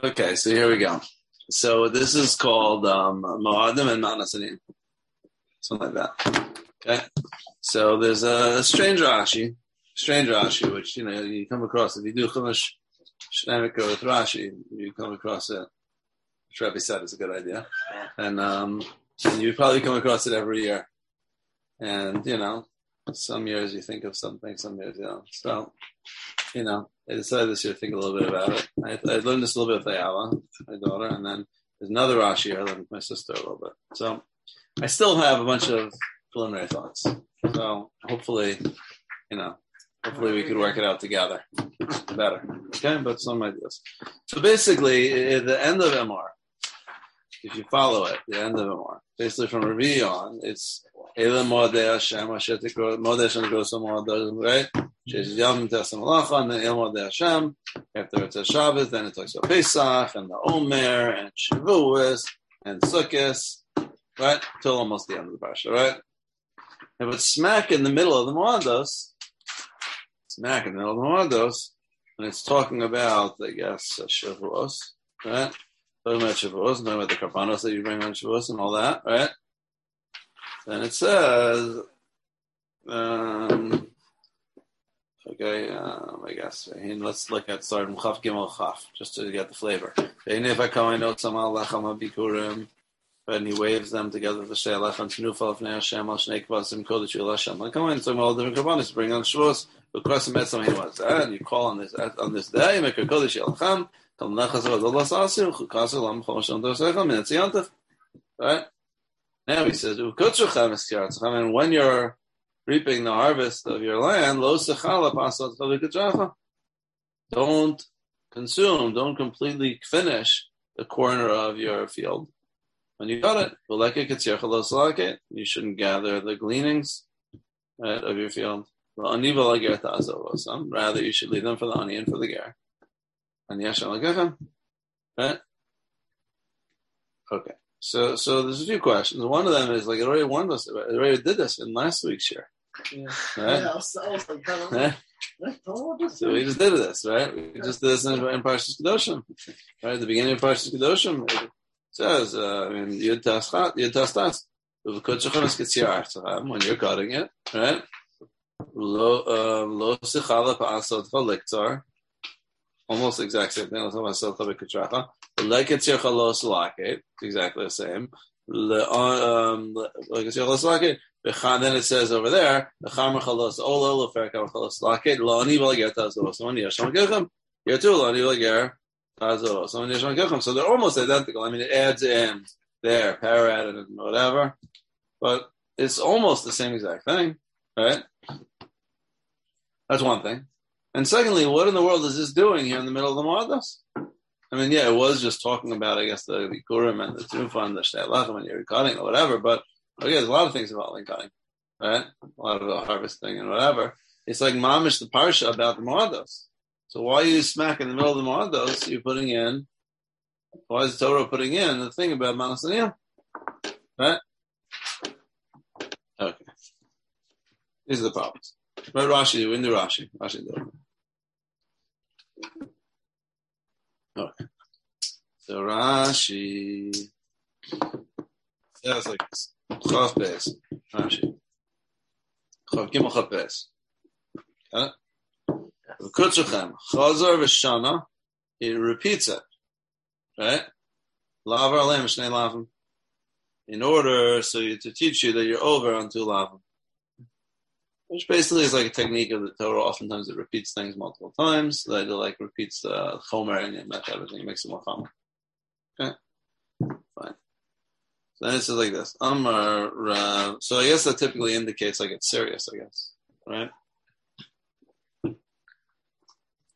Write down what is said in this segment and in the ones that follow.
Okay, so here we go. So this is called Moadim and Matnas Aniyim, something like that. Okay, so there's a strange Rashi, which, you know, you come across if you do Chumash Shnei Mikra with Rashi, you come across it. Which Rabbi said is a good idea, and you probably come across it every year. And you know, some years you think of something, some years you don't. So, you know, I decided this year to think a little bit about it. I learned this a little bit with Ayala, my daughter, and then there's another Rashi I learned with my sister a little bit. So, I still have a bunch of preliminary thoughts. So, hopefully we could work it out together better. Okay, but some ideas. So basically, at the end of MR, if you follow it, the end of MR, basically from Raviyon, it's Eila Moadei Hashem, Asher Tikro, Moadei Hashem goes to Moadei, right? She's Yom Tesem Lachan, then Eila Moadei Hashem, after it's a Shabbat, then it talks about Pesach, and the Omer, and Shavuos, and Sukkot, right? Till almost the end of the parasha, right? And but smack in the middle of the Moados, and it's talking about, I guess, Shavuos, right? Talking about Shavuos, and talking about the karbanos that you bring on Shavuos and all that, right? And it says, I guess, let's look at starting Mchaf Gimel Chaf, just to get the flavor. And he waves them together for Shei Lachan Tnufal Fnei Hashem Shnei Kvasim Kodeshul Hashem. Like, come on, talking about all the different karbanos, bring on Shavuos. And you call on this day, you make a kodesh yalacham, tell nachas of Allah sasim, chukasu lam chomashon dosecham, and it's yantef. Right? Now he says, and when you're reaping the harvest of your land, lo sechala pasat chavikachacha. Don't consume, don't completely finish the corner of your field. When you got it, you shouldn't gather the gleanings, right, of your field. Rather, you should leave them for the ani and for the ger. And yashalakechem, right? Okay. So there's a few questions. One of them is, like, it already warned us about it. It already did this in last week's year. Yeah. Right? Yeah, I was like, so we just did this, right? We just did this in Parshas Kedoshim. Right at the beginning of Parshas Kedoshim, it says, Yud Tashchot, Yud Tashdas, when you're cutting it, right? Lo sechala pa'asot v'liktar, almost exact same thing. Exactly the same. Then it says over there, so they're almost identical. I mean, it adds in there, parroted and whatever, but it's almost the same exact thing, right? That's one thing. And secondly, what in the world is this doing here in the middle of the Moados? I mean, yeah, it was just talking about, I guess, the Bikurim and the Tufan, the Shnei Lachem, and you're cutting or whatever, but okay, there's a lot of things about cutting, right? A lot of the harvesting and whatever. It's like Mamish, the Parsha about the Moados. So why are you smack in the middle of the Moados? Why is Torah putting in the thing about Matnas Aniyim? Right? Okay. These are the problems. But Rashi, we knew Rashi. Rashi did it. Okay. So Rashi sounds like this. Chav Peah. Rashi. Chav Gimel Chav Peah. Got it? V'kutzuchem. Chazar v'shana. He repeats it. Right? Lavar alem shnei lavim. In order, to teach you that you're over on two lavim. Which basically is like a technique of the Torah. Oftentimes it repeats things multiple times. It repeats the Chomer and everything, makes it more common. Okay? Fine. So then it says like this. Omer, Rav. So I guess that typically indicates it's serious, I guess. Right?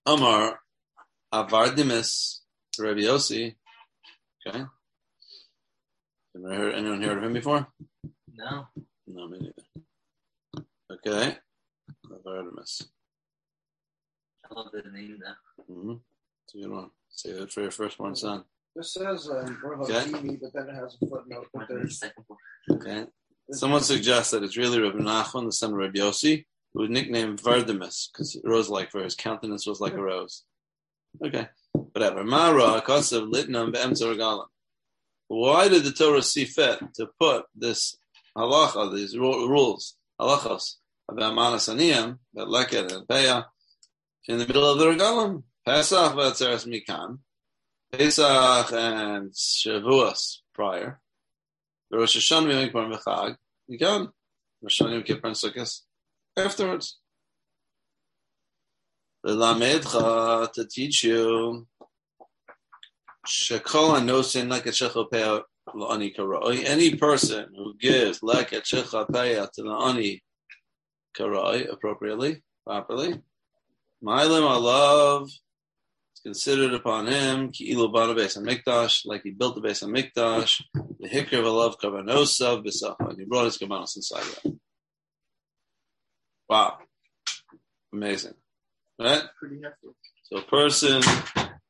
Omer, Vardimus, Rabbi Yossi. Okay? Have you heard anyone heard of him before? No. No, me neither. Okay. Vardimus. I love the name though. Mm-hmm. It's a good one. Say that for your firstborn son. This says TV, but then it has a footnote. Okay. Someone suggests that it's really Rabbi Nachman, the son of Rabbi Yossi, who was nicknamed Vardimus because he rose for his countenance was like a rose. Okay. whatever. Mara Akasav Litnam Be'emtzor Galam. Why did the Torah see fit to put this halacha, these rules, halachas about Matnas Aniyim, about Lekkah and Peah, in the middle of the regalim? Pesach v'atzeres mikan, Pesach and Shavuos prior, the Rosh Hashanah v'Yom Kippur mikan, Rosh Hashanah Yom Kippur and Sukkot afterwards. L'lamedcha, to teach you, shekol anosin lekkah shecha peah la'ani karoi. Any person who gives lekkah shecha peah to la'ani karai appropriately, properly, ma'ilem alav, it's considered upon him ki'ilu bana beis hamikdash, like he built the beis hamikdash. The hikr alav karbanosav b'safan. He brought his Gabanos inside that. Wow, amazing. Right? So a person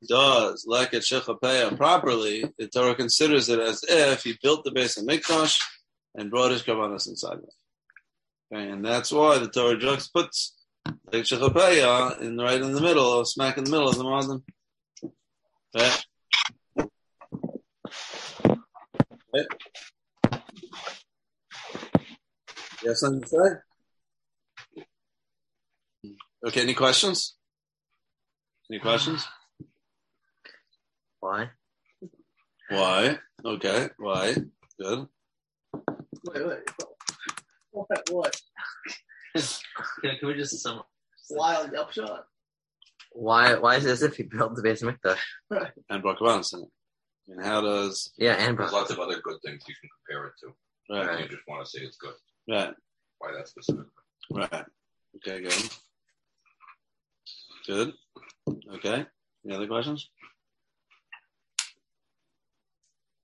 does lekkah shecha peah properly, the Torah considers it as if he built the beis hamikdash and brought his karbanos inside it. Okay, and that's why the Torah puts lekkah shecha peah in right in the middle, smack in the middle of the Moadim. Okay. You have something to say? Okay, any questions? Any questions? Why? Okay, why? Good. Wait. What? Can we just sum up? Wild upshot. Why is it as if he built the beis hamikdash? Right. And brought Gabanos in it. And how does... Yeah, and there's lots of other good things you can compare it to. Right. And you just want to say it's good. Right. Why that specifically. Right. Okay, good. Good. Okay. Any other questions?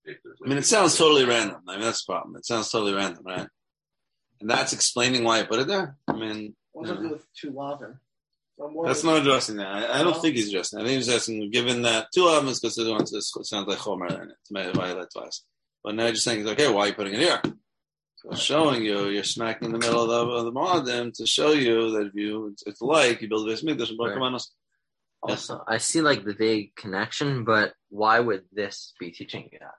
I mean, it sounds totally random. I mean, that's the problem. It sounds totally random, right? And that's explaining why I put it there. I mean, what's up with Tulavim? That's not addressing that. I don't think he's addressing that. I think he's asking, given that Tulavim is considered one, it sounds like Chomer in it. It's made by that twice. But now you're just saying, okay, why are you putting it here? So showing you, you're smacking in the middle of the Moadim to show you that if you, it's like you build a beis hamikdash and brought Karbanos. Also, I see like the vague connection, but why would this be teaching you that?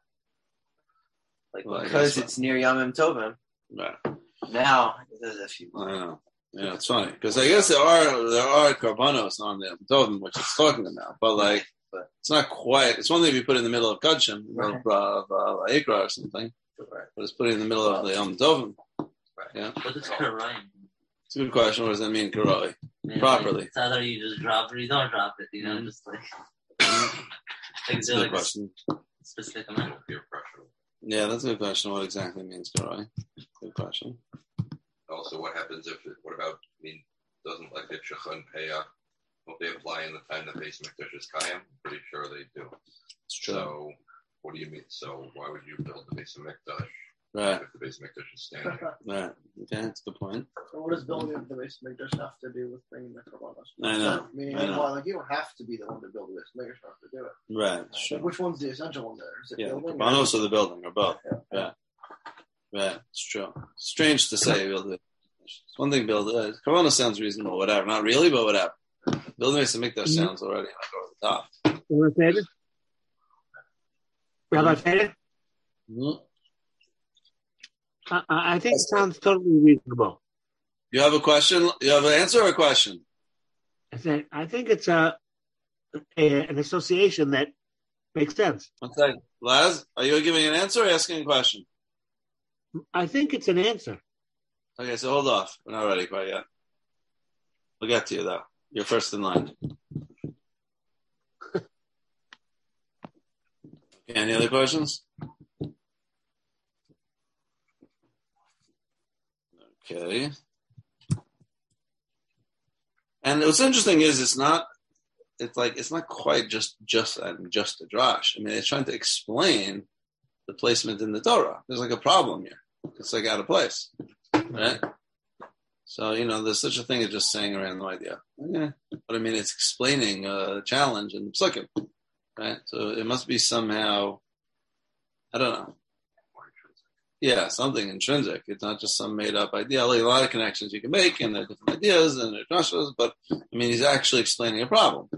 Like, well, because it's near Yamim Tovim. Right. Now, there's a few. I know. Yeah, it's funny because I guess there are karbanos on the Yom Tovim, which it's talking about, but like it's not quite. It's one thing if you put it in the middle of Kodshim, of Ikra or something, but it's put it in the middle of the Yom Tovim. Right. Yeah. What is Karai? It's a good question. What does that mean, Karoi? Yeah, properly. It's either you just drop it or you don't drop it. You know, just like things are like question. Specific amount of peer pressure. Yeah, that's a good question. What exactly means Karai? Good question. Also, what happens if? What about? I mean, doesn't like the Shechan Peah? Don't they apply in the time that beis hamikdash is Kayim? I'm pretty sure they do. It's true. So, what do you mean? So, why would you build the beis hamikdash? Right. If the beis hamikdash is standing. Right. Okay, that's a good point. Well, what does building the beis hamikdash have to do with bringing the Karbanos? I know. Meaning, like you don't have to be the one to build the beis hamikdash, you have to do it. Right. Sure. Like, which one's the essential one there? Is it building? The Karbanos or the building, or both. Yeah. Right. Right, it's true. Strange to say, build it. It's one thing, build it. Karbanos sounds reasonable, whatever. Not really, but whatever. Building beis hamikdash sounds already like over the top. You want to say it? Rabbi Peah? Mm-hmm. I think it sounds totally reasonable. You have a question? You have an answer or a question? I think it's an association that makes sense. One second. Laz, are you giving an answer or asking a question? I think it's an answer. Okay, so hold off. We're not ready quite yet. We'll get to you, though. You're first in line. Okay, any other questions? Okay. And what's interesting is it's not quite just a drash. I mean, it's trying to explain the placement in the Torah. There's like a problem here. It's like out of place. Right? So, there's such a thing as just saying a random idea. Okay. But I mean, it's explaining a challenge in the Psukim. Right? So it must be somehow, I don't know. Yeah, something intrinsic. It's not just some made-up idea. Like a lot of connections you can make, and there are different ideas, and there are drashas, but, he's actually explaining a problem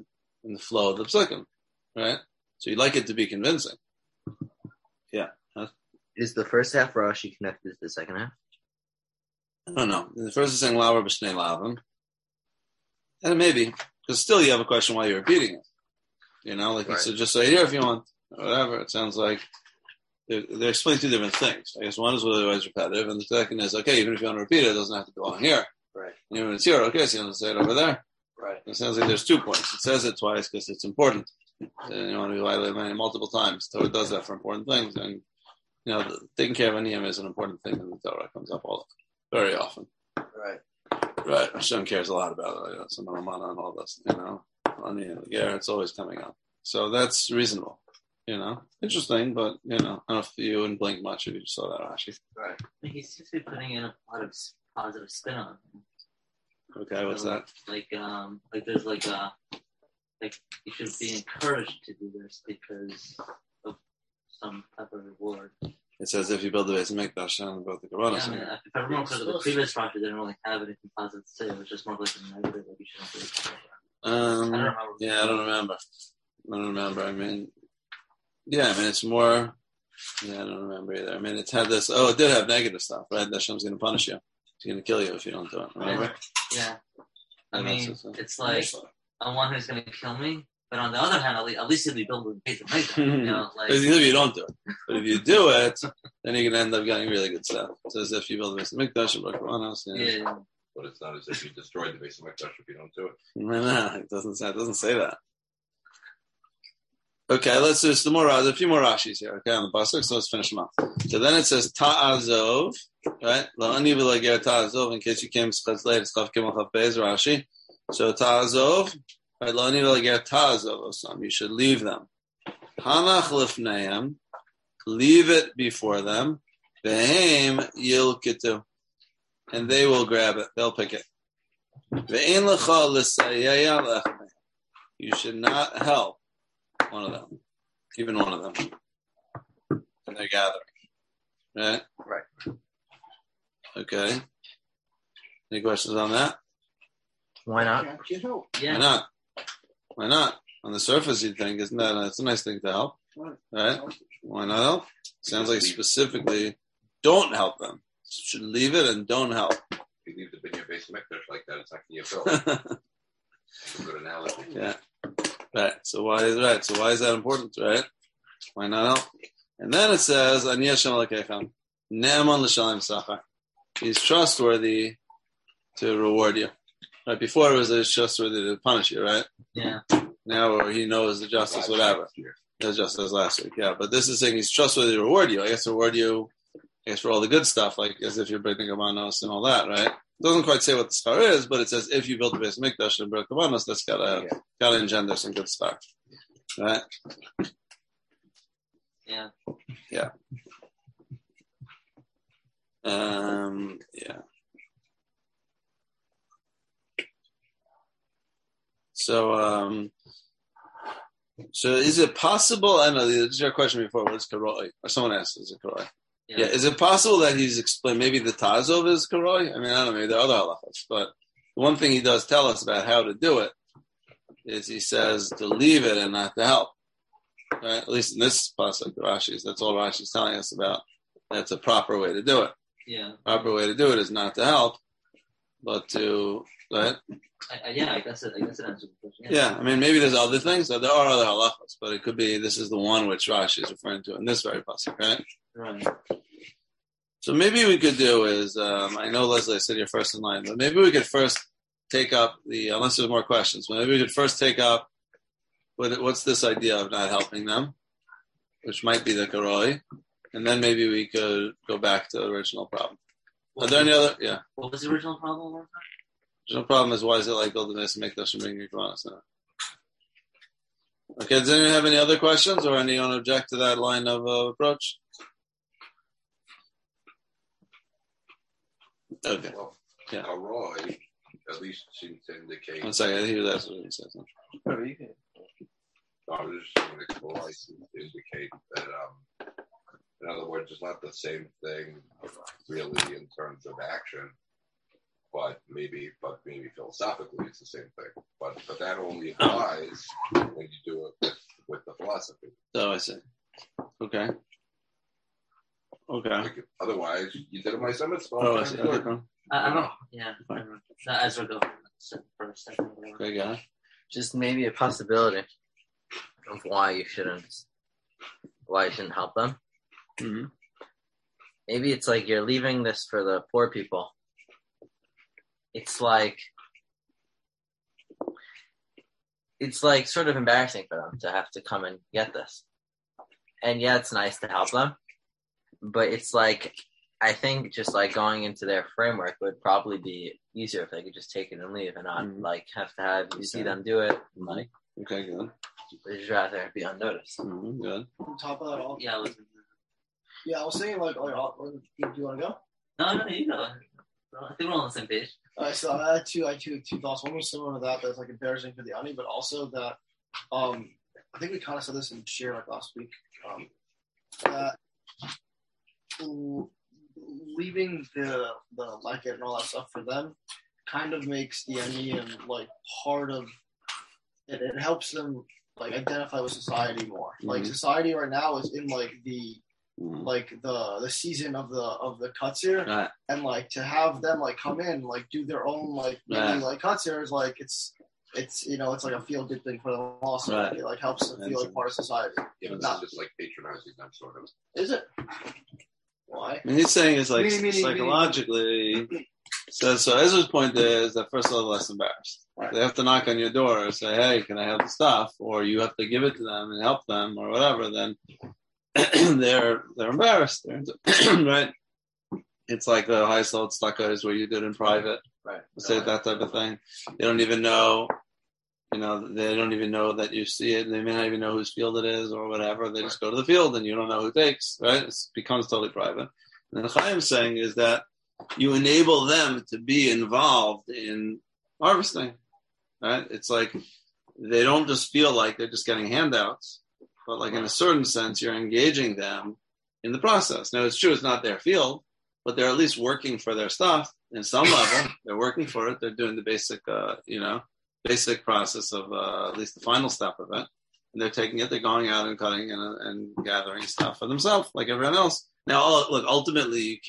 in the flow of the psukim. right? So you'd like it to be convincing. Yeah. Is the first half Rashi connected to the second half? I don't know. The first is saying Laura B'Shnei Lavim. And maybe, because still you have a question why you're repeating it. You know, like, right. So just say here if you want, or whatever. It sounds like they're explaining two different things. I guess one is whether it's repetitive, and the second is, okay, even if you want to repeat it, it doesn't have to go on here. Right. And even if it's here, okay, so you don't say it over there. Right. It sounds like there's 2 points. It says it twice because it's important. And you want to violate many multiple times. So it does that for important things. And, you know, taking care of Aniyim is an important thing in the Torah. It comes up all very often. Right. Right. Hashem cares a lot about it. It's another mana and all this, you know. Yeah, it's always coming up. So that's reasonable, you know. Interesting, but, you know, I don't know if you wouldn't blink much if you just saw that, Rashi. Right. He's just been putting in a lot of positive spin on it. Okay, so what's that? Like there's like you should be encouraged to do this because of some type of reward. It says if you build the beis hamikdash and build the Karbanos. Yeah, I mean, if I remember correctly, the previous Rashi didn't really have anything positive to say. It was just more like a negative, like you shouldn't do it. I don't remember. I mean, it's more. Yeah, I don't remember either. I mean, it's had this. Oh, it did have negative stuff, right? That Hashem's going to punish you. He's going to kill you if you don't do it. Remember? Yeah. I mean, it's like on one who's going to kill me, but on the other hand, at least he'll be building a base. You know, like if you don't do it, but if you do it, then you're going to end up getting really good stuff. It's as if you build a base of Mikdash and Bikurim. Yeah. But it's not as if you destroyed the base of Mikdash if you don't do it. No, it doesn't say that. Okay, let's just there's a few more Rashis here, okay, on the pasuk, so let's finish them up. So then it says ta'azov, right? In case you came late, Rashi. So ta'azov, right? You should leave them. Hanach lifneim, leave it before them. V'hem yilkitu. And they will grab it. They'll pick it. You should not help one of them, even one of them, in their gathering. Right? Right. Okay. Any questions on that? Why not? Yeah. Why not? On the surface, you'd think, isn't that? It's a nice thing to help. Right? Why not help? Sounds like specifically, don't help them. Should leave it and don't help. If you leave the binyan base mikdash like that, it's not going to get built. It's a good analogy. Yeah. Right. So why is that important? Right. Why not help? And then it says, Ani Hashem Elokeichem, Ne'eman l'shalem sachar. He's trustworthy to reward you. Right. Before it was trustworthy to punish you. Right. Yeah. Now or he knows the justice, whatever. It was just as last week. Yeah. But this is saying he's trustworthy to reward you. I guess reward you. I guess for all the good stuff, like as if you're building Gabanos and all that, right? It doesn't quite say what the star is, but it says if you build the base Mikdash and build Gabanos, that's gotta engender some good stuff, right? Yeah. Yeah. So is it possible? I know this is your question before. What's Karoi? Or someone asked, is it Karoi? Yeah, is it possible that he's explained, maybe the ta'azov is Karoi? I mean, I don't know, maybe there are other halachas, but the one thing he does tell us about how to do it is he says to leave it and not to help. Right? At least in this pasuk, the Rashi's, that's all Rashi's telling us about. That's a proper way to do it. Yeah. Proper way to do it is not to help, but to, right? I guess it answers the question. Yeah, I mean, maybe there's other things. There are other halachas, but it could be this is the one which Rashi is referring to in this very pasuk, right? Right. So maybe we could do is, I know Leslie said you're first in line, but maybe we could first take up unless there's more questions, but maybe we could first take up what's this idea of not helping them, which might be the Karoi, and then maybe we could go back to the original problem. Are there any other? Yeah. What was the original problem? The original problem is why is it like building this and make this and bring your Gabanos now? Okay, does anyone have any other questions or anyone object to that line of approach? Okay. Well, yeah. Karoi at least seems to indicate. One second, I think that's what he says. No, you can. I was just going to Karoi seems to indicate that, in other words, it's not the same thing really in terms of action, but maybe philosophically it's the same thing. But that only applies when you do it with with the philosophy. Oh, I see. Okay. Okay. Like, otherwise, you did it my summit's fault. Oh, I see. Okay. I don't know. Yeah. So Ezra go first. Okay, guy. Just maybe a possibility of why you shouldn't help them. Mm-hmm. Maybe it's like you're leaving this for the poor people. It's like sort of embarrassing for them to have to come and get this. And yeah, it's nice to help them, but it's like, I think just like going into their framework would probably be easier if they could just take it and leave and not like have to have you see them do it. And, like, okay, good. They just rather be unnoticed. Mm-hmm, good. On top of that all. Yeah, listen. Yeah, I was saying do you want to go? No, you go. I think we're on the same page. So I had two thoughts. One was similar to that's like embarrassing for the ani, but also that I think we kind of said this in share like last week. Leaving the Lekkah and all that stuff for them kind of makes the Aniyim like part of it. It helps them like identify with society more. Mm-hmm. Like society right now is in like the season of the katsir, right. And like to have them like come in like do their own like right. Maybe, like katsir is like it's you know it's like a feel good thing for them also. Right. It like helps them feel like part of society. Yeah, it's not just like patronizing them sort of. Is it? Why? And he's saying it's like psychologically. So Ezra's point is that first of all, they're less embarrassed. Right. They have to knock on your door and say, "Hey, can I have the stuff?" Or you have to give it to them and help them or whatever. Then they're embarrassed, right? It's like the high salt stucco is where you did in private, right? Say that type of thing. They don't even know. You know, they don't even know that you see it. They may not even know whose field it is or whatever. They just go to the field and you don't know who takes, right? It becomes totally private. And what Chaim's saying is that you enable them to be involved in harvesting, right? It's like they don't just feel like they're just getting handouts, but like in a certain sense, you're engaging them in the process. Now, it's true it's not their field, but they're at least working for their stuff in some level. They're working for it. They're doing the basic process of at least the final step of it. And they're taking it, they're going out and cutting and gathering stuff for themselves, like everyone else. Now, look, ultimately,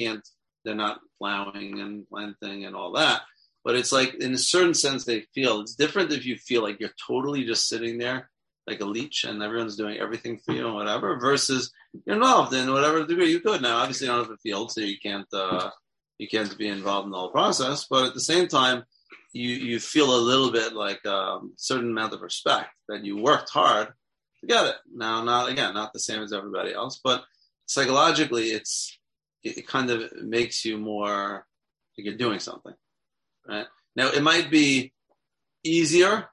they're not plowing and planting and all that. But it's like, in a certain sense, they feel it's different if you feel like you're totally just sitting there like a leech and everyone's doing everything for you and whatever, versus you're involved in whatever degree you could. Now, obviously, you don't have a field, so you can't be involved in the whole process. But at the same time, you feel a little bit like a certain amount of respect that you worked hard to get it. Now, not the same as everybody else, but psychologically, it kind of makes you more like you're doing something, right? Now, it might be easier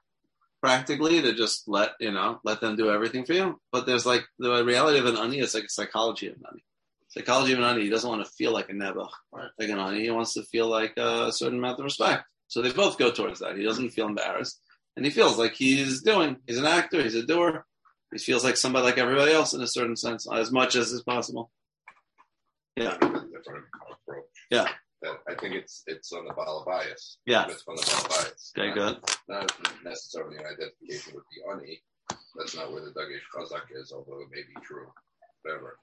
practically to just let them do everything for you, but there's like the reality of an ani is like a psychology of an ani. Psychology of an ani, he doesn't want to feel like a nebuch, right? Like an ani, he wants to feel like a certain amount of respect. So they both go towards that. He doesn't feel embarrassed. And he feels like he's an actor, he's a doer. He feels like somebody like everybody else in a certain sense, as much as is possible. Yeah. Yeah. I think it's on the Baal bias. Yeah. It's on the Baal bias. Okay, good. Not necessarily an identification with the ani. That's not where the Dagesh Chazak is, although it may be true. Whatever.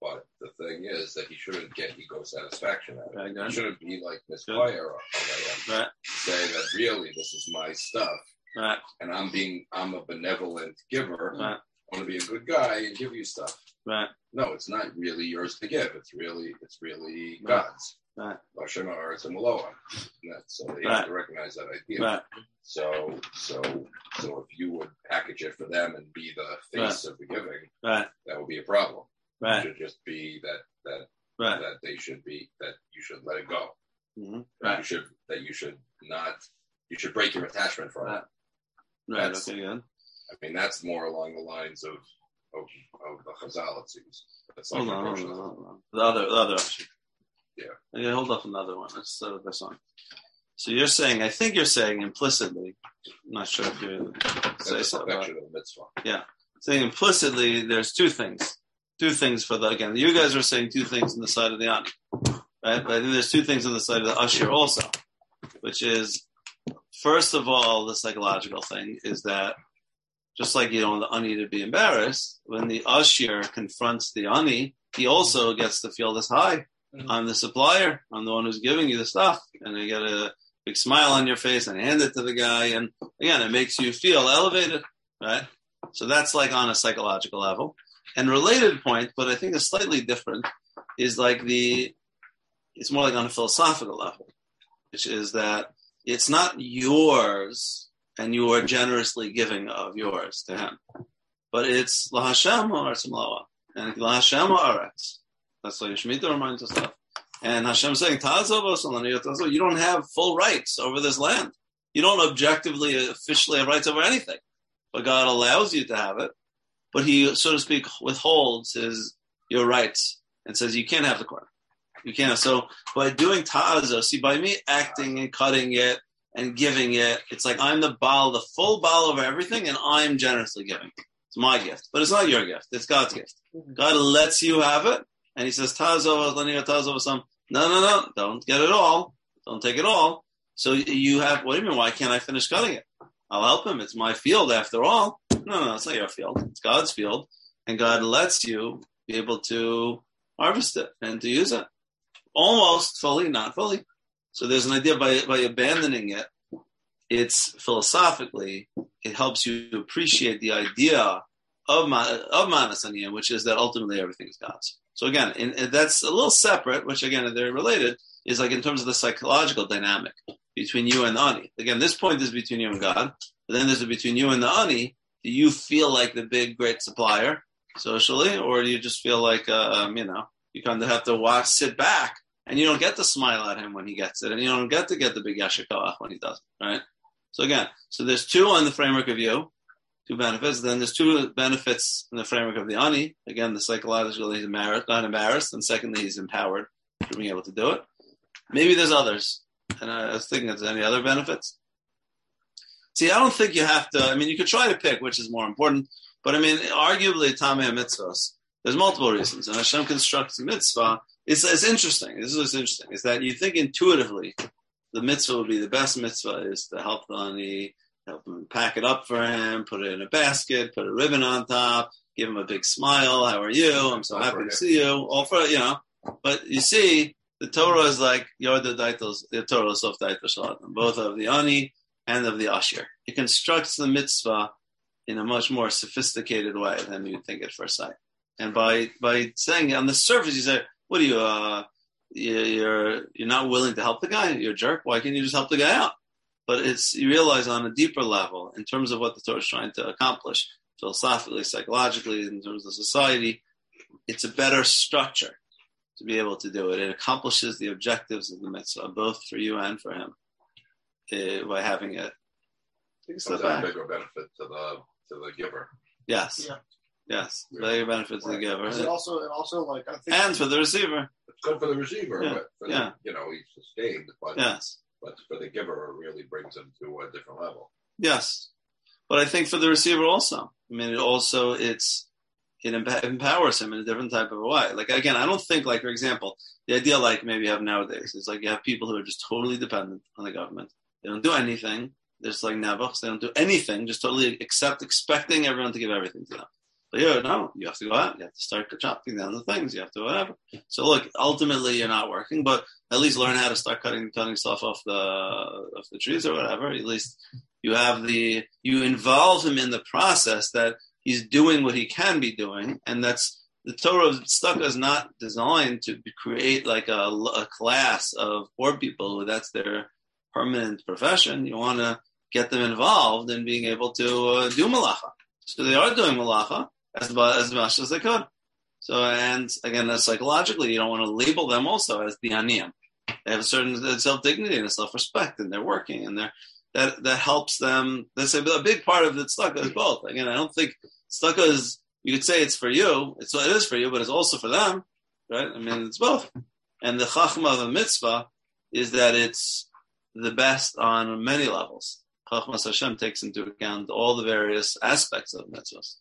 But the thing is that he shouldn't get ego satisfaction out of it. He shouldn't be like Miss Choir or right. Say that really this is my stuff, right. And I'm a benevolent giver. Right. I want to be a good guy and give you stuff. Right? No, it's not really yours to give. It's really right. God's. Right. Hashem Haaretz Maloa. So they have to recognize that idea. Right. So if you would package it for them and be the face of the giving, that would be a problem. Right. It should just be that they should be that you should let it go. Mm-hmm. Right. You should break your attachment from it. Right. That's, okay. Good. I mean, that's more along the lines of the Chazal. It seems. That's like hold on. The other option. Yeah. I'm gonna hold off another one. Let's start with this one. So I think you're saying implicitly. I'm not sure if you say so. That's the perfection of the mitzvah. Yeah. Saying implicitly, there's two things. Two things for the, again, you guys were saying two things on the side of the ani, right? But I think there's two things on the side of the ashir also, which is, first of all, the psychological thing is that Just like you don't want the ani to be embarrassed, when the usher confronts the ani, he also gets to feel this high. I'm the supplier. I'm the one who's giving you the stuff. And you get a big smile on your face and hand it to the guy. And again, it makes you feel elevated, right? So that's like on a psychological level. And related point, but I think it's slightly different, is like it's more like on a philosophical level, which is that it's not yours and you are generously giving of yours to him. But it's la Hashem ha'aretz mla'a and la Hashem ha'aretz. That's why Shemitah reminds us of. And Hashem saying, ta'azov, you don't have full rights over this land. You don't objectively, officially have rights over anything. But God allows you to have it. But he, so to speak, withholds your rights and says, you can't have the corner. You can't. So by doing ta'azov, see, by me acting and cutting it and giving it, it's like I'm the Baal, the full Baal over everything, and I'm generously giving. It's my gift. But it's not your gift. It's God's gift. God lets you have it. And he says, Ta'azov, Laniya Ta'azov, some. No, don't get it all. Don't take it all. So you have, what do you mean, why can't I finish cutting it? I'll help him. It's my field after all. No, it's not your field. It's God's field. And God lets you be able to harvest it and to use it. Almost fully, not fully. So there's an idea by abandoning it, it's philosophically, it helps you appreciate the idea of Matnas Aniyim, which is that ultimately everything is God's. So again, and that's a little separate, which again, they're related, is like in terms of the psychological dynamic between you and the ani. Again, this point is between you and God, but then there's between you and the ani. Do you feel like the big, great supplier socially, or do you just feel like, you kind of have to sit back and you don't get to smile at him when he gets it, and you don't get to get the big yashikoach when he doesn't, right? So again, so there's two on the framework of you. Two benefits. Then there's two benefits in the framework of the ani. Again, the psychological, he's not embarrassed. And secondly, he's empowered to being able to do it. Maybe there's others. And I was thinking, is there any other benefits? See, I don't think you have to, you could try to pick which is more important. But arguably, tamei mitzvahs, there's multiple reasons. And Hashem constructs a mitzvah. It's interesting. This is what's interesting, is that you think intuitively the mitzvah would be the best mitzvah is to help the ani. Help him pack it up for him, put it in a basket, put a ribbon on top, give him a big smile. How are you? I'm so happy to see you. All for, But you see, the Torah is like, the Torah is of Daito Shalatim, both of the ani and of the asher. It constructs the mitzvah in a much more sophisticated way than you'd think at first sight. And by saying on the surface, you say, what are you, you're not willing to help the guy? You're a jerk. Why can't you just help the guy out? But you realize on a deeper level, in terms of what the Torah is trying to accomplish, philosophically, psychologically, in terms of society, it's a better structure to be able to do it. It accomplishes the objectives of the mitzvah, both for you and for him, by having it. It's a bigger benefit to the giver. Yes. Yeah. Yes, bigger benefit to the giver. It also I think, and for the receiver. It's good for the receiver, but he's sustained by yes. But for the giver, it really brings them to a different level. Yes. But I think for the receiver also. It empowers him in a different type of a way. Like, again, I don't think, like, for example, the idea like maybe you have nowadays is like you have people who are just totally dependent on the government. They don't do anything. They're just like nabachs. They don't do anything, just totally expecting everyone to give everything to them. But here, no, you have to go out. You have to start chopping down the things. You have to whatever. So, look, ultimately you're not working, but at least learn how to start cutting stuff off the trees or whatever. At least you involve him in the process that he's doing what he can be doing. And that's the Torah of Tzedakah is not designed to create like a class of poor people who that's their permanent profession. You want to get them involved in being able to do malacha. So they are doing malacha as much as they could. So, and again, psychologically, you don't want to label them also as the aniyim. They have a certain self-dignity and self-respect, and they're working, and that helps them. That's a big part of the tzedakah is both. Again, I don't think tzedakah is, you could say it's for you. It is for you, but it's also for them, right? It's both. And the chachma of a mitzvah is that it's the best on many levels. Chachmas Hashem takes into account all the various aspects of mitzvahs,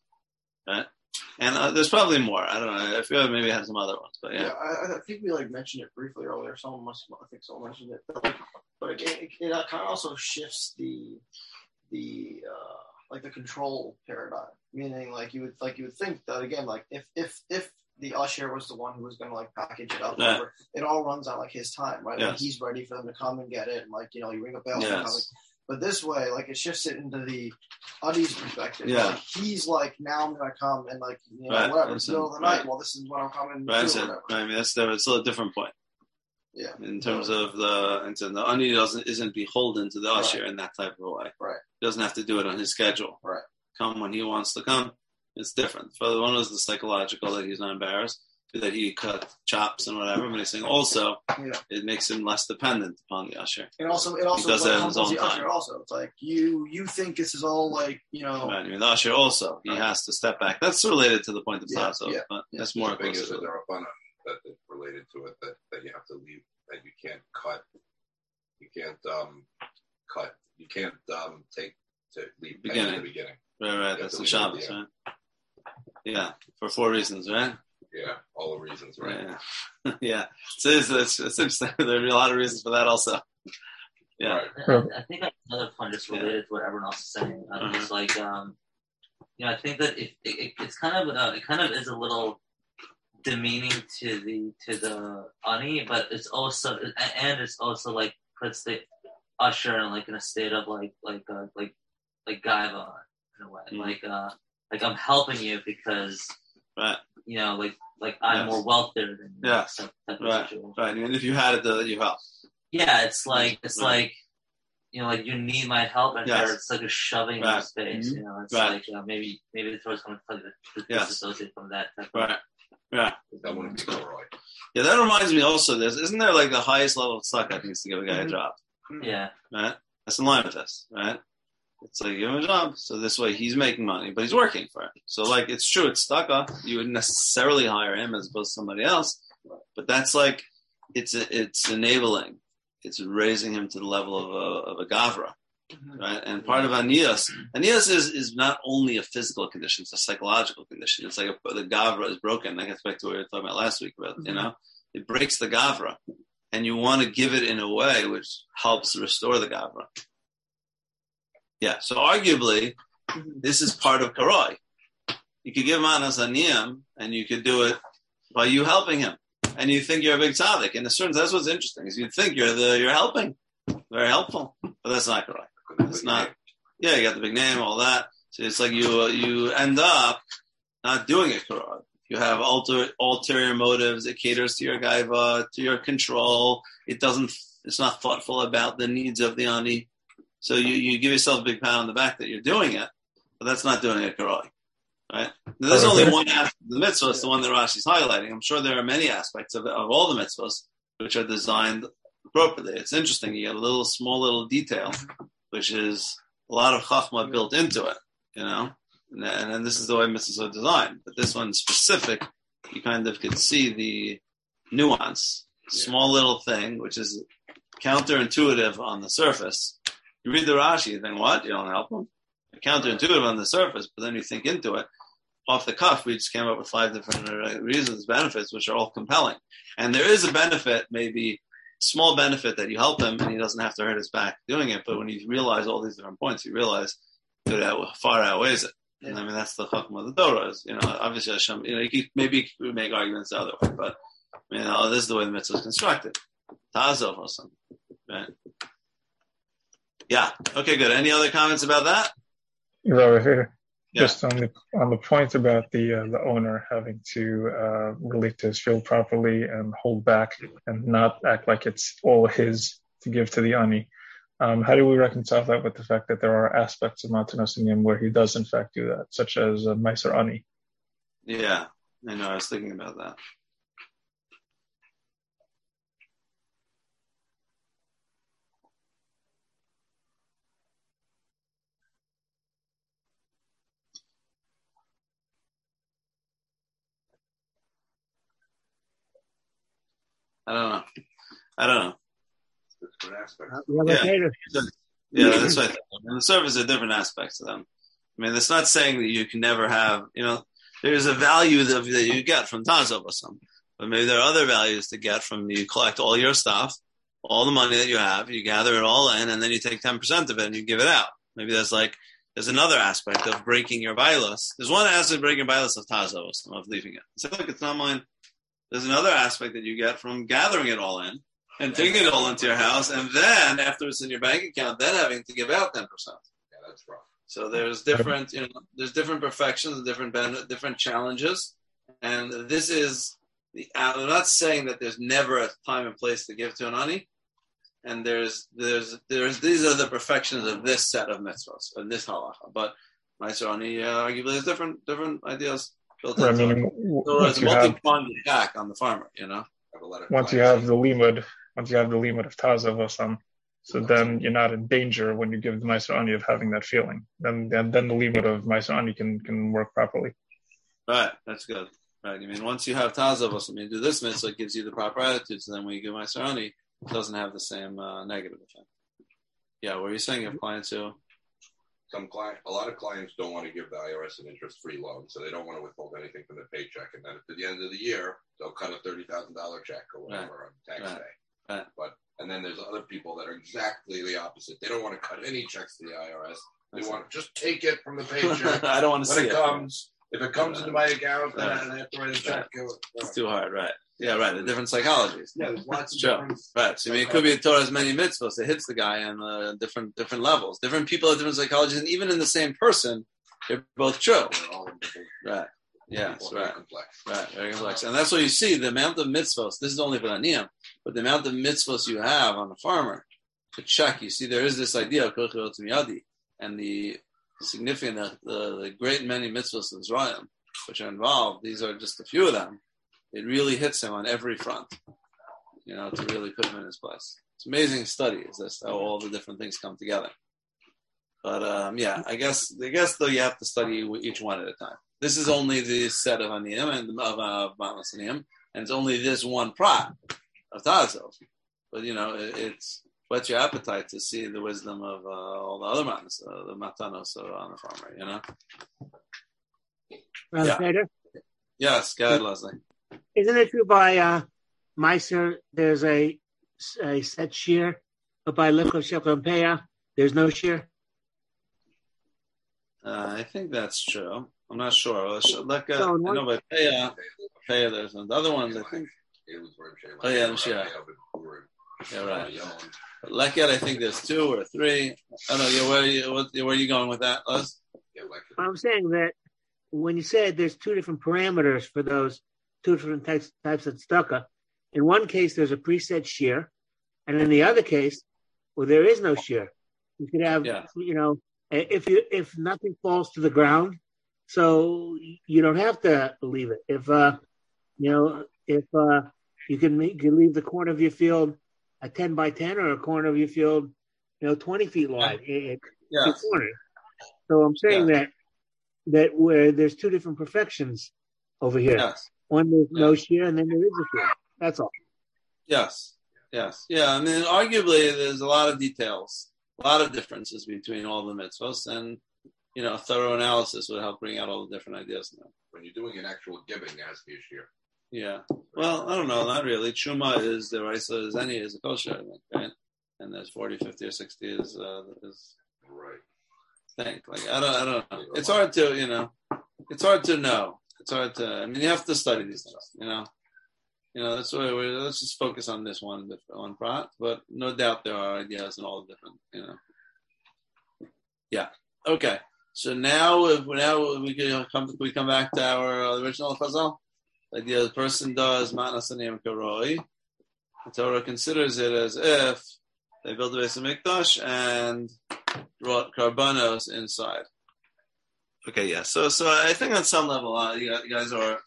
right? And there's probably more. I don't know. I feel like maybe I have some other ones, but yeah. I think we mentioned it briefly earlier. Someone mentioned it, but it kind of also shifts the like the control paradigm, meaning like you would think that again, like if the usher was the one who was going to like package it up, yeah. Whatever, it all runs out like his time, right? Yes. Like he's ready for them to come and get it, and like you know you ring a bell. Yes. But this way, like it shifts it into the Adi's perspective. Yeah. Like, he's like, now I'm gonna come and like you know right. Whatever, it's the middle of the night. Well, this is what I'm coming right. To. Right. I mean it's still a different point. Yeah. In terms of the Ani isn't beholden to the usher right. In that type of way. Right. He doesn't have to do it on his schedule. Right. Come when he wants to come. It's different. For the one is the psychological that he's not embarrassed, that he cut chops and whatever, but he's saying also it makes him less dependent upon the usher. And also he does that in his own time. Also, it's like you think this is all like you know. Right. I mean, the usher also he has to step back. That's related to the point of ta'azov, but that's more closer to the that related to it that you have to leave, that you can't cut, take to leave beginning. At the beginning. Right. That's the Shabbos, right? Yeah, for 4 reasons, right? Yeah, all the reasons, right? Yeah, yeah. So it's interesting. There are a lot of reasons for that, also. Yeah, right. I think that's another point just related to what everyone else is saying. It's like, you know, I think that it's kind of is a little demeaning to the ani, but it's also like puts the usher in like in a state of like gaiva in a way, like I'm helping you because. Right. You know, like I'm more wealthier than you. Yeah. Right. Situation. Right. And if you had it, you help. Yeah, it's like, you know, like you need my help, and it's like a shoving in space. Mm-hmm. You know, it's like maybe the Torah's going to disassociate from that. Type of yeah. That wouldn't be Karoi. Yeah, that reminds me also. This isn't there like the highest level of suck I think is to give a guy a job. Yeah. Right. That's in line with this. Right. It's like, give him a job. So this way he's making money, but he's working for it. So, like, it's true. It's stucco. You would necessarily hire him as opposed to somebody else. But that's like, it's enabling. It's raising him to the level of a gavra, right? And part of Aniyas is not only a physical condition. It's a psychological condition. It's like the gavra is broken. That gets back to what we were talking about last week about, you know, it breaks the gavra. And you want to give it in a way which helps restore the gavra. Yeah, so arguably, this is part of Karoi. You could give Matnas Aniyim, and you could do it by you helping him. And you think you're a big tzaddik. And as soon as that's what's interesting, is you think you're helping. Very helpful. But that's not Karoi. It's not. Yeah, you got the big name, all that. So it's like you end up not doing it Karoi. You have ulterior motives. It caters to your gaiva, to your control. It's not thoughtful about the needs of the ani. So you give yourself a big pat on the back that you're doing it, but that's not doing it Karoi, right? Now, there's only one aspect of the mitzvah. It's the one that Rashi's highlighting. I'm sure there are many aspects of all the mitzvahs which are designed appropriately. It's interesting. You get a small little detail, which is a lot of chachma built into it, you know? And this is the way mitzvahs are designed. But this one specific, you kind of could see the nuance. Small little thing, which is counterintuitive on the surface. You read the Rashi, you think, what? You don't help him? Counterintuitive on the surface, but then you think into it. Off the cuff, we just came up with 5 different reasons, benefits, which are all compelling. And there is a benefit, maybe small benefit, that you help him and he doesn't have to hurt his back doing it. But when you realize all these different points, you realize that it far outweighs it. Yeah. And I mean, that's the chachma of the Torah. Is, you know, obviously, Hashem, you know, you could make arguments the other way, but you know, this is the way the mitzvah is constructed. Ta'azov or something, right? Yeah. Okay, good. Any other comments about that? He's over here. Yeah. Just on the point about the owner having to relate to his field properly and hold back and not act like it's all his to give to the ani. How do we reconcile that with the fact that there are aspects of Matnas Aniyim where he does in fact do that, such as Meiser Ani? Yeah, I know. I was thinking about that. I don't know. Yeah, that's right. On the surface, there are different aspects of them. I mean, that's not saying that you can never have, you know, there's a value that you get from ta'azov or something, but maybe there are other values to get from you collect all your stuff, all the money that you have, you gather it all in, and then you take 10% of it and you give it out. Maybe that's like There's another aspect of breaking your vailas. There's one aspect of breaking vailas of ta'azov, of leaving it. So look, it's not mine. There's another aspect that you get from gathering it all in and taking it all into your house, and then after it's in your bank account, then having to give out 10%. Yeah, that's rough. So there's different, there's different perfections, different challenges, and this is. I'm not saying that there's never a time and place to give to an ani, and there's these are the perfections of this set of mitzvahs and this halacha. But ma'aser ani arguably there's different ideas built into it. So it's a multi-pronged attack on the farmer, Once you have the limud of ta'azov, so then you're not in danger when you give the ma'aser ani of having that feeling. Then the limud of ma'aser ani can work properly. Right, that's good. Right, once you have ta'azov, do this mitzvah, it gives you the proper attitude, so then when you give ma'aser ani, it doesn't have the same negative effect. Yeah, what are you saying? You have clients who? A lot of clients don't want to give the IRS an interest-free loan, so they don't want to withhold anything from their paycheck, and then at the end of the year, they'll cut a $30,000 check or whatever on tax day. Right. And then there's other people that are exactly the opposite. They don't want to cut any checks to the IRS. They want to just take it from the paycheck. I don't want to see it. If it comes into my account, then I have to write a check. It's too hard, right? Yeah, right. The different psychologies. Yeah, there's lots of different. Right. So it could be a Torah as many mitzvahs. It hits the guy on different levels. Different people have different psychologies, and even in the same person, they're both true. Right. Yeah. Right. Right. Very complex. And that's what you see. The amount of mitzvahs. This is only for aniyim, but the amount of mitzvahs you have on the farmer to check. You see, there is this idea of kochel miyadi, and the significant the great many mitzvahs in Israel which are involved, these are just a few of them. It really hits him on every front, to really put him in his place. It's amazing study, is this, how all the different things come together. But I guess though you have to study each one at a time. This is only the set of aniyim and of Matnas Aniyim, and it's only this one prop of ta'azov. But it's whet your appetite to see the wisdom of all the other matnas, the matanos on the farmer, Yes, go ahead, Leslie. Isn't it true by Meiser, there's a set shear, but by Lekkah, Shekel, and Peah, there's no shear? I think that's true. I'm not sure. Lekkah, by Peah, there's another. The other ones, I think. Peah and shear. Yeah, right. Lekkah, I think there's two or three. I don't know. Where are you going with that, Les? I'm saying that when you said there's two different parameters for those two different types of tzedakah, in one case there's a preset shear, and in the other case, there is no shear. You could have, if nothing falls to the ground, so you don't have to leave it. If you can leave the corner of your field a 10 by 10 or a corner of your field, 20 feet wide. It's corner. So I'm saying that where there's two different perfections over here. Yes. One there's no shear and then there is a shear. That's all. Yes. Yeah, arguably there's a lot of details, a lot of differences between all the mitzvahs, and, a thorough analysis would help bring out all the different ideas now. When you're doing an actual giving, there has to be a shear. Yeah. Well, I don't know. Not really. Truma is the raisa as any is a kosher, I think, right? And there's 40, 50, or 60 is right. I think. I don't know. It's hard to, It's hard to know. It's hard to. You have to study these things. That's why let's just focus on this one prat. But no doubt there are ideas in all the different. Yeah. Okay. So now we come back to our original chazal. The person does Matnas Aniyim Karoi. The Torah considers it as if they built a beis hamikdash and brought karbanos inside. Okay, yeah. So I think on some level, you guys are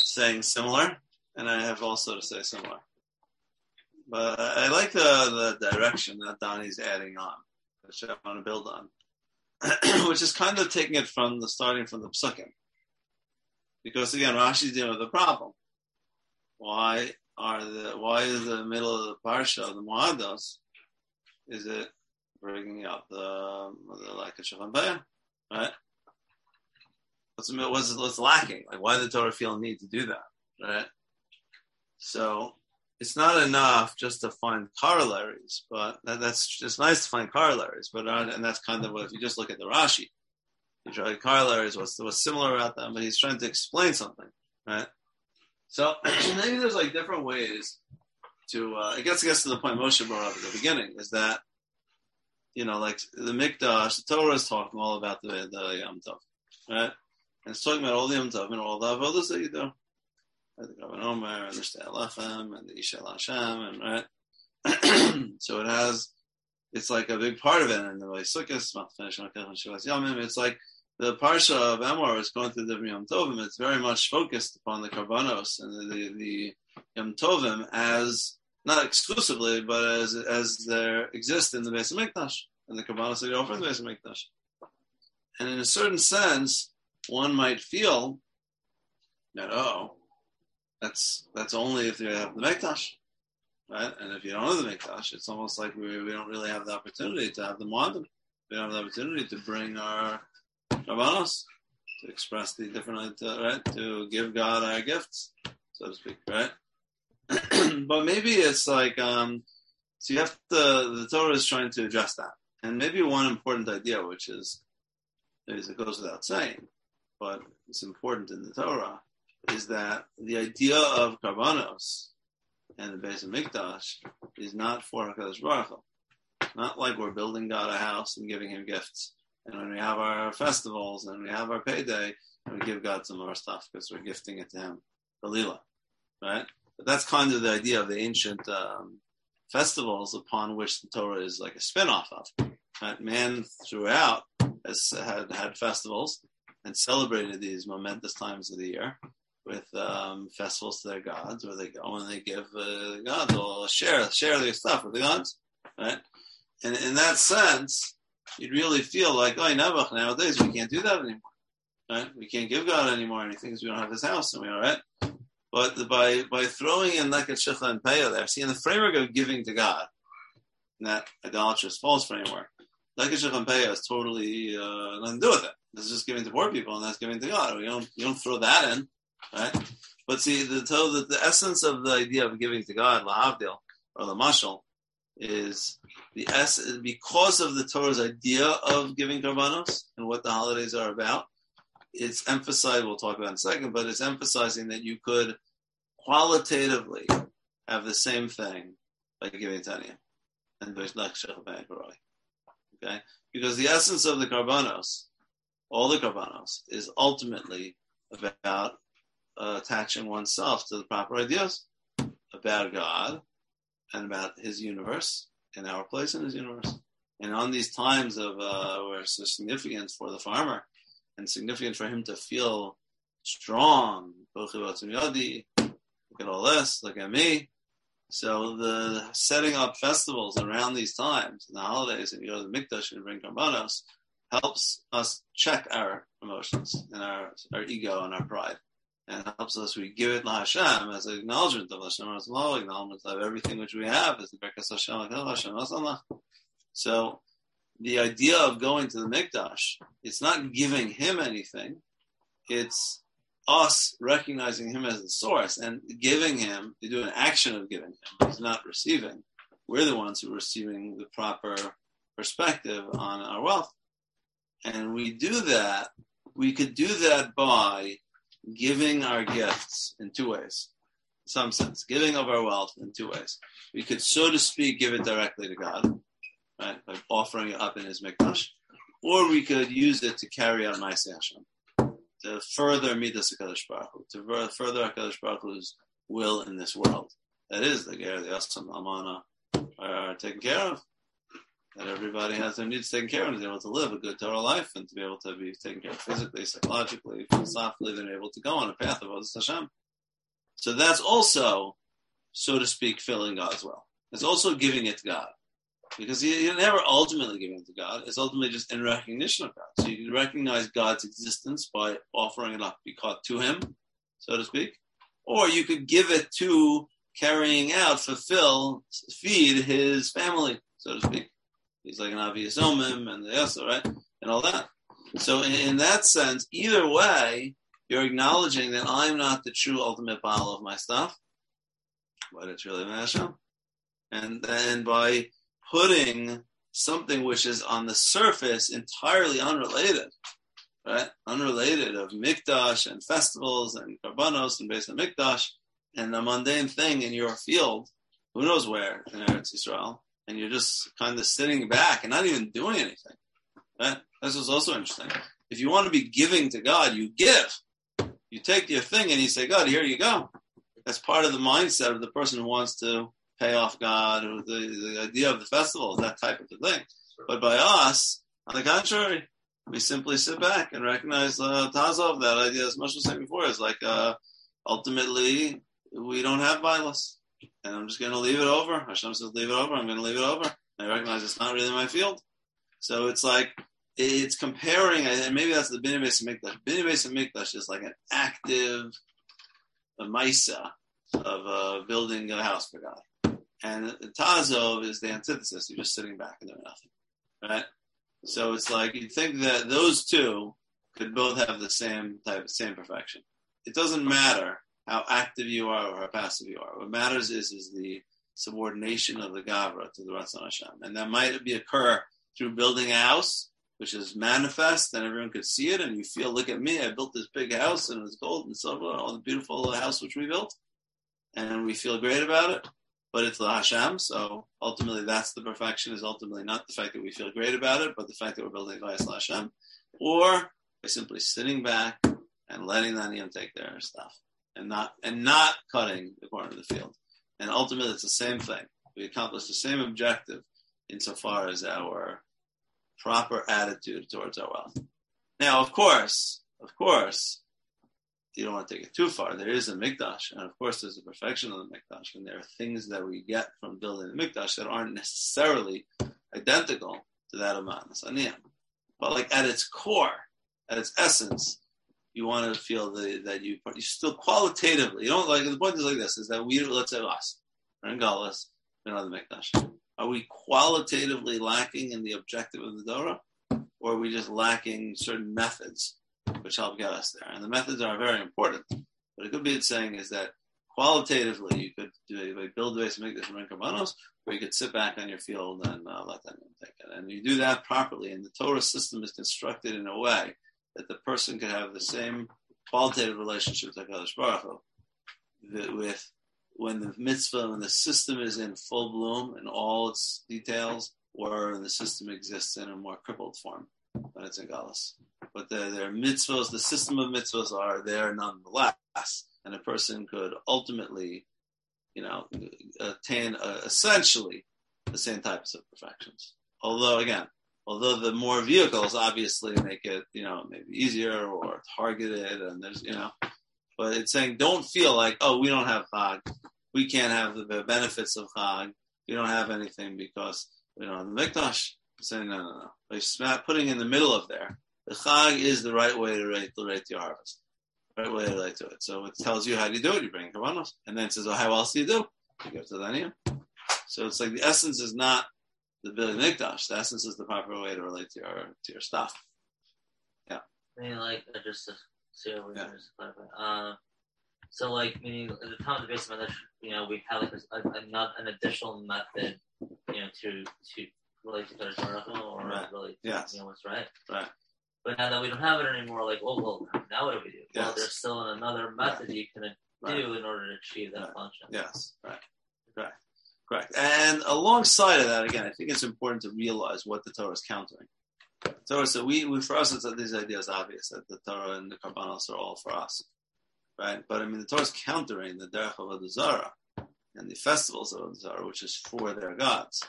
saying similar, and I have also to say similar. But I like the direction that Donnie's adding on, which I want to build on, which is kind of taking it from starting from the psukim. Because again, Rashi's dealing with the problem. Why is the middle of the parsha of the Moadim? Is it bringing up the lack of Shulchan Aruch? Right? What's lacking? Why did the Torah feel the need to do that? Right? So it's not enough just to find corollaries, but that's it's nice to find corollaries, but and that's kind of what if you just look at the Rashi, you try corollaries, what's similar about them, but he's trying to explain something, right? So maybe there's like different ways to. I guess to the point Moshe brought up at the beginning is that, you know, like the Mikdash, the Torah is talking all about the Yom Tov, right? And it's talking about all the Yom Tov and all the avodas that you do. Right? The Gabanos, Omer, and the Shtei Alechem, and the Ishel Hashem, and right. So it has, it's like a big part of it. And the Sukkot, it's like the Parsha of Amor is going through the Yom Tovim. It's very much focused upon the Karbanos and the Yom Tovim as, not exclusively, but as there exist in the beis hamikdash and the Karbanos that offer in the beis hamikdash. And in a certain sense, one might feel that, oh, that's only if you have the Mikdash, right? And if you don't have the Mikdash, it's almost like we don't really have the opportunity to have the Moadim. We don't have the opportunity to bring our Gabanos, to express the different, right? To give God our gifts, so to speak, right? But maybe it's like, so you have to, the Torah is trying to address that. And maybe one important idea, which is, it goes without saying, but it's important in the Torah, is that the idea of Karbanos and the Beis Hamikdash is not for HaKadosh Baruch Hu. Not like we're building God a house and giving him gifts. And when we have our festivals and we have our payday, we give God some of our stuff because we're gifting it to him, Balila, right? But that's kind of the idea of the ancient festivals upon which the Torah is like a spin-off of. Right? Man throughout has had festivals and celebrated these momentous times of the year with festivals to their gods, where they go and they give the gods, or share their stuff with the gods, right? And in that sense, you'd really feel like, oh, nowadays we can't do that anymore, right? We can't give God anymore anything because we don't have his house, and we are right. But by throwing in Lekkah, Shechla, and Peah there, see, in the framework of giving to God, in that idolatrous false framework, Lekkah, Shechla, and Peah is totally nothing to do with it. This is just giving to poor people, and that's giving to God. You don't throw that in, right? But see, the essence of the idea of giving to God, lahavdil or lamashal, is the essence because of the Torah's idea of giving karbanos and what the holidays are about. It's emphasized. We'll talk about in a second, but it's emphasizing that you could qualitatively have the same thing by giving Tanya and Karoi. Okay, because the essence of the karbanos, all the karbanos, is ultimately about attaching oneself to the proper ideas about God and about his universe and our place in his universe. And on these times of where so significant for the farmer and significant for him to feel strong, look at all this, look at me. So the setting up festivals around these times and the holidays, and you go to the Mikdash and bring Karbanos, helps us check our emotions and our ego and our pride. And helps us, we give it to Hashem as an acknowledgement of Hashem, as well, acknowledgement of everything which we have is the Berkas Hashem. So the idea of going to the Mikdash, it's not giving him anything, it's us recognizing him as the source and giving him, you do an action of giving him, it's not receiving. We're the ones who are receiving the proper perspective on our wealth. And we do that, we could do that by giving our gifts in two ways. In some sense, giving of our wealth in two ways. We could, so to speak, give it directly to God, right, by offering it up in his mikdash, or we could use it to carry out Maaseh Hashem, to further Midas HaKadosh Baruch Hu, to further HaKadosh Baruch Hu's will in this world. That is the Ger, the Asam, Amana are taken care of. That everybody has their needs taken care of, and they're able to live a good Torah life, and to be able to be taken care of physically, psychologically, philosophically, they're able to go on a path of Oz Hashem. So that's also, so to speak, filling God's will. It's also giving it to God. Because you're never ultimately giving it to God, it's ultimately just in recognition of God. So you can recognize God's existence by offering it up, be caught to him, so to speak. Or you could give it to carrying out, fulfill, feed his family, so to speak. He's like an obvious omim and the also, right? And all that. So in that sense, either way, you're acknowledging that I'm not the true ultimate bottle of my stuff. but it's really Hashem. And then by putting something which is on the surface entirely unrelated, right? Unrelated of mikdash and festivals and karbanos and beis hamikdash and a mundane thing in your field, who knows where in Eretz Yisrael, and you're just kind of sitting back and not even doing anything, right? This is also interesting. If you want to be giving to God, you give. You take your thing and you say, God, here you go. That's part of the mindset of the person who wants to pay off God, or the idea of the festival, that type of thing. But by us, on the contrary, we simply sit back and recognize ta'azov, that idea, as Moshe was saying before, is like, ultimately, we don't have violence. And I'm just going to leave it over. Hashem says, leave it over. I'm going to leave it over. I recognize it's not really my field. So it's like, it's comparing, and maybe that's the Bnei Beis Hamikdash. Bnei Beis Hamikdash is like an active ma'isa of building a house for God. And ta'azov is the antithesis. You're just sitting back and doing nothing, right? So it's like you'd think that those two could both have the same type, same perfection. It doesn't matter how active you are or how passive you are. What matters is the subordination of the gavra to the Ratzon Hashem. And that might occur through building a house, which is manifest, and everyone could see it, and you feel, look at me, I built this big house, and it's gold and silver, all the beautiful house which we built, and we feel great about it. But it's La Hashem, so ultimately that's the perfection, is ultimately not the fact that we feel great about it, but the fact that we're building Vias La Hashem, or by simply sitting back and letting the Aniyim take their stuff, and not cutting the corner of the field. And ultimately it's the same thing. We accomplish the same objective insofar as our proper attitude towards our wealth. Now, of course, you don't want to take it too far. There is a mikdash, and of course there's a perfection of the mikdash, and there are things that we get from building the mikdash that aren't necessarily identical to that of Matnas Aniyim. But like at its core, at its essence, you want to feel that you still qualitatively, you don't like, the point is like this, is that we, let's say us, we're in Galus, we don't have the mikdash. Are we qualitatively lacking in the objective of the Torah, or are we just lacking certain methods which help get us there? And the methods are very important. But it could be it's saying is that qualitatively you could do build ways to make this from Gabanos, or you could sit back on your field and let them take it. And you do that properly. And the Torah system is constructed in a way that the person could have the same qualitative relationship to HaKadosh Baruch Hu with when the mitzvah, when the system is in full bloom in all its details, or the system exists in a more crippled form when it's in Galus. But their mitzvahs, the system of mitzvahs are there nonetheless. And a person could ultimately, attain essentially the same types of perfections. Although the more vehicles obviously make it, maybe easier or targeted, and there's, but it's saying don't feel like, oh, we don't have Chag. We can't have the benefits of Chag. We don't have anything because we don't have the Mikdash. It's saying no. It's not putting in the middle of there. The Chag is the right way to relate to your harvest. Right way to relate to it. So it tells you how do you do it. You bring Kerbanos. And then it says, oh, how else do you do? You give to the Aniyim. So it's like the essence is not the building Mikdash. The essence is the proper way to relate to your stuff. Yeah. I mean, so, meaning at the time of the Beis Hamikdash, we had an additional method, to relate to Kadosh Baruch Hu or right. Relate to what's right. Right. But now that we don't have it anymore, now what do we do? Yes. Well, there's still another method you can do in order to achieve that function. Yes, right. Correct. And alongside of that, again, I think it's important to realize what the Torah is countering. Torah, so we for us, it's these ideas obvious that the Torah and the Karbanos are all for us, right? But the Torah is countering the derech of Avodah Zarah and the festivals of Avodah Zarah, which is for their gods.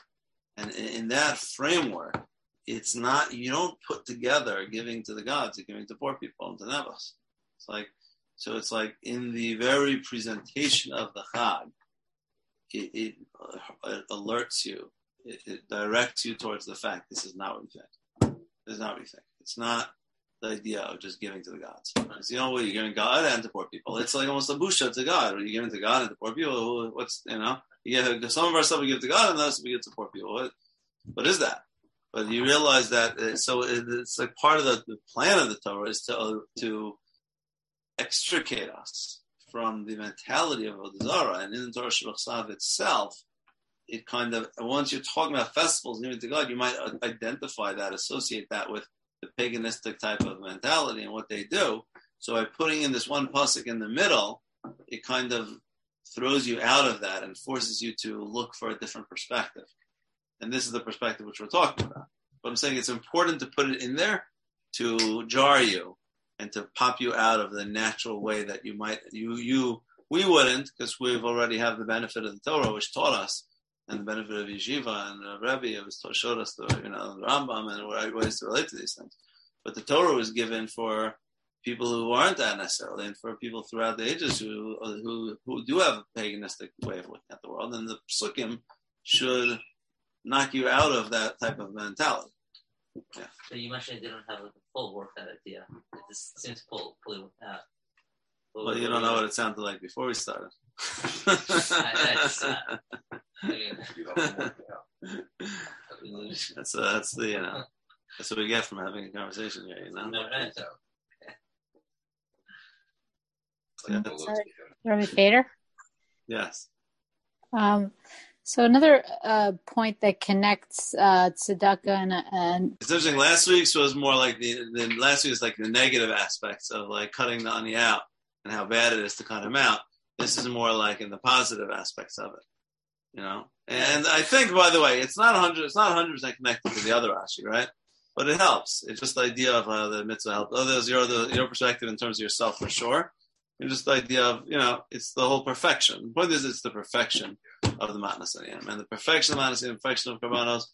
And in that framework, it's not, you don't put together giving to the gods, you're giving to poor people and to nevos. It's like in the very presentation of the Chag, it alerts you, it directs you towards the fact this is not what we think. Is not what you think. It's not the idea of just giving to the gods. It's the only way you're giving God and to poor people. It's like almost a busha to God. Are you giving to God and to poor people? Some of our stuff we give to God and others we give to poor people. What is that? But you realize that, so it's like part of the plan of the Torah is to extricate us from the mentality of Avodah Zarah, and in the Torah Shebach Sav itself, it kind of, once you're talking about festivals and giving to God, you might identify that, associate that with the paganistic type of mentality and what they do. So by putting in this one pasuk in the middle, it kind of throws you out of that and forces you to look for a different perspective. And this is the perspective which we're talking about. But I'm saying it's important to put it in there to jar you and to pop you out of the natural way that you might, we wouldn't, because we've already have the benefit of the Torah, which taught us, and the benefit of Yeshiva and Rebbe, showed us the, the Rambam and ways to relate to these things. But the Torah was given for people who aren't that necessarily, and for people throughout the ages who do have a paganistic way of looking at the world, and the psukim should knock you out of that type of mentality. Yeah. So you mentioned they don't have a full worked out idea. It just seems fully worked out. Well, you don't know what it sounded like before we started. That's what we get from having a conversation here. Rabbi Bader? Yes. So another point that connects tzedakah and it's interesting. Last week's was more like the last week's like the negative aspects of like cutting the ani out and how bad it is to cut him out. This is more like in the positive aspects of it, And I think, by the way, it's not 100% connected to the other Rashi, right? But it helps. It's just the idea of how the mitzvah helps. Oh, there's your perspective in terms of yourself for sure. It's just the idea of, it's the whole perfection. The point is, it's the perfection of the Matnas Aniyim. And the perfection of the Matnas Aniyim, the perfection of Karbanos,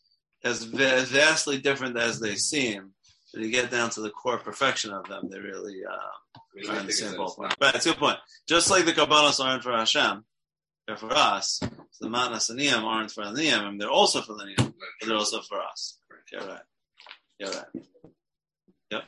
is vastly different as they seem. When you get down to the core perfection of them, they really are in the same ballpark. Right, that's a good point. Just like the Karbanos aren't for Hashem, they're for us. So the Matnas Aniyim aren't for Aniyim, and they're also for the Aniyim, but they're also for us. You're right. Yep.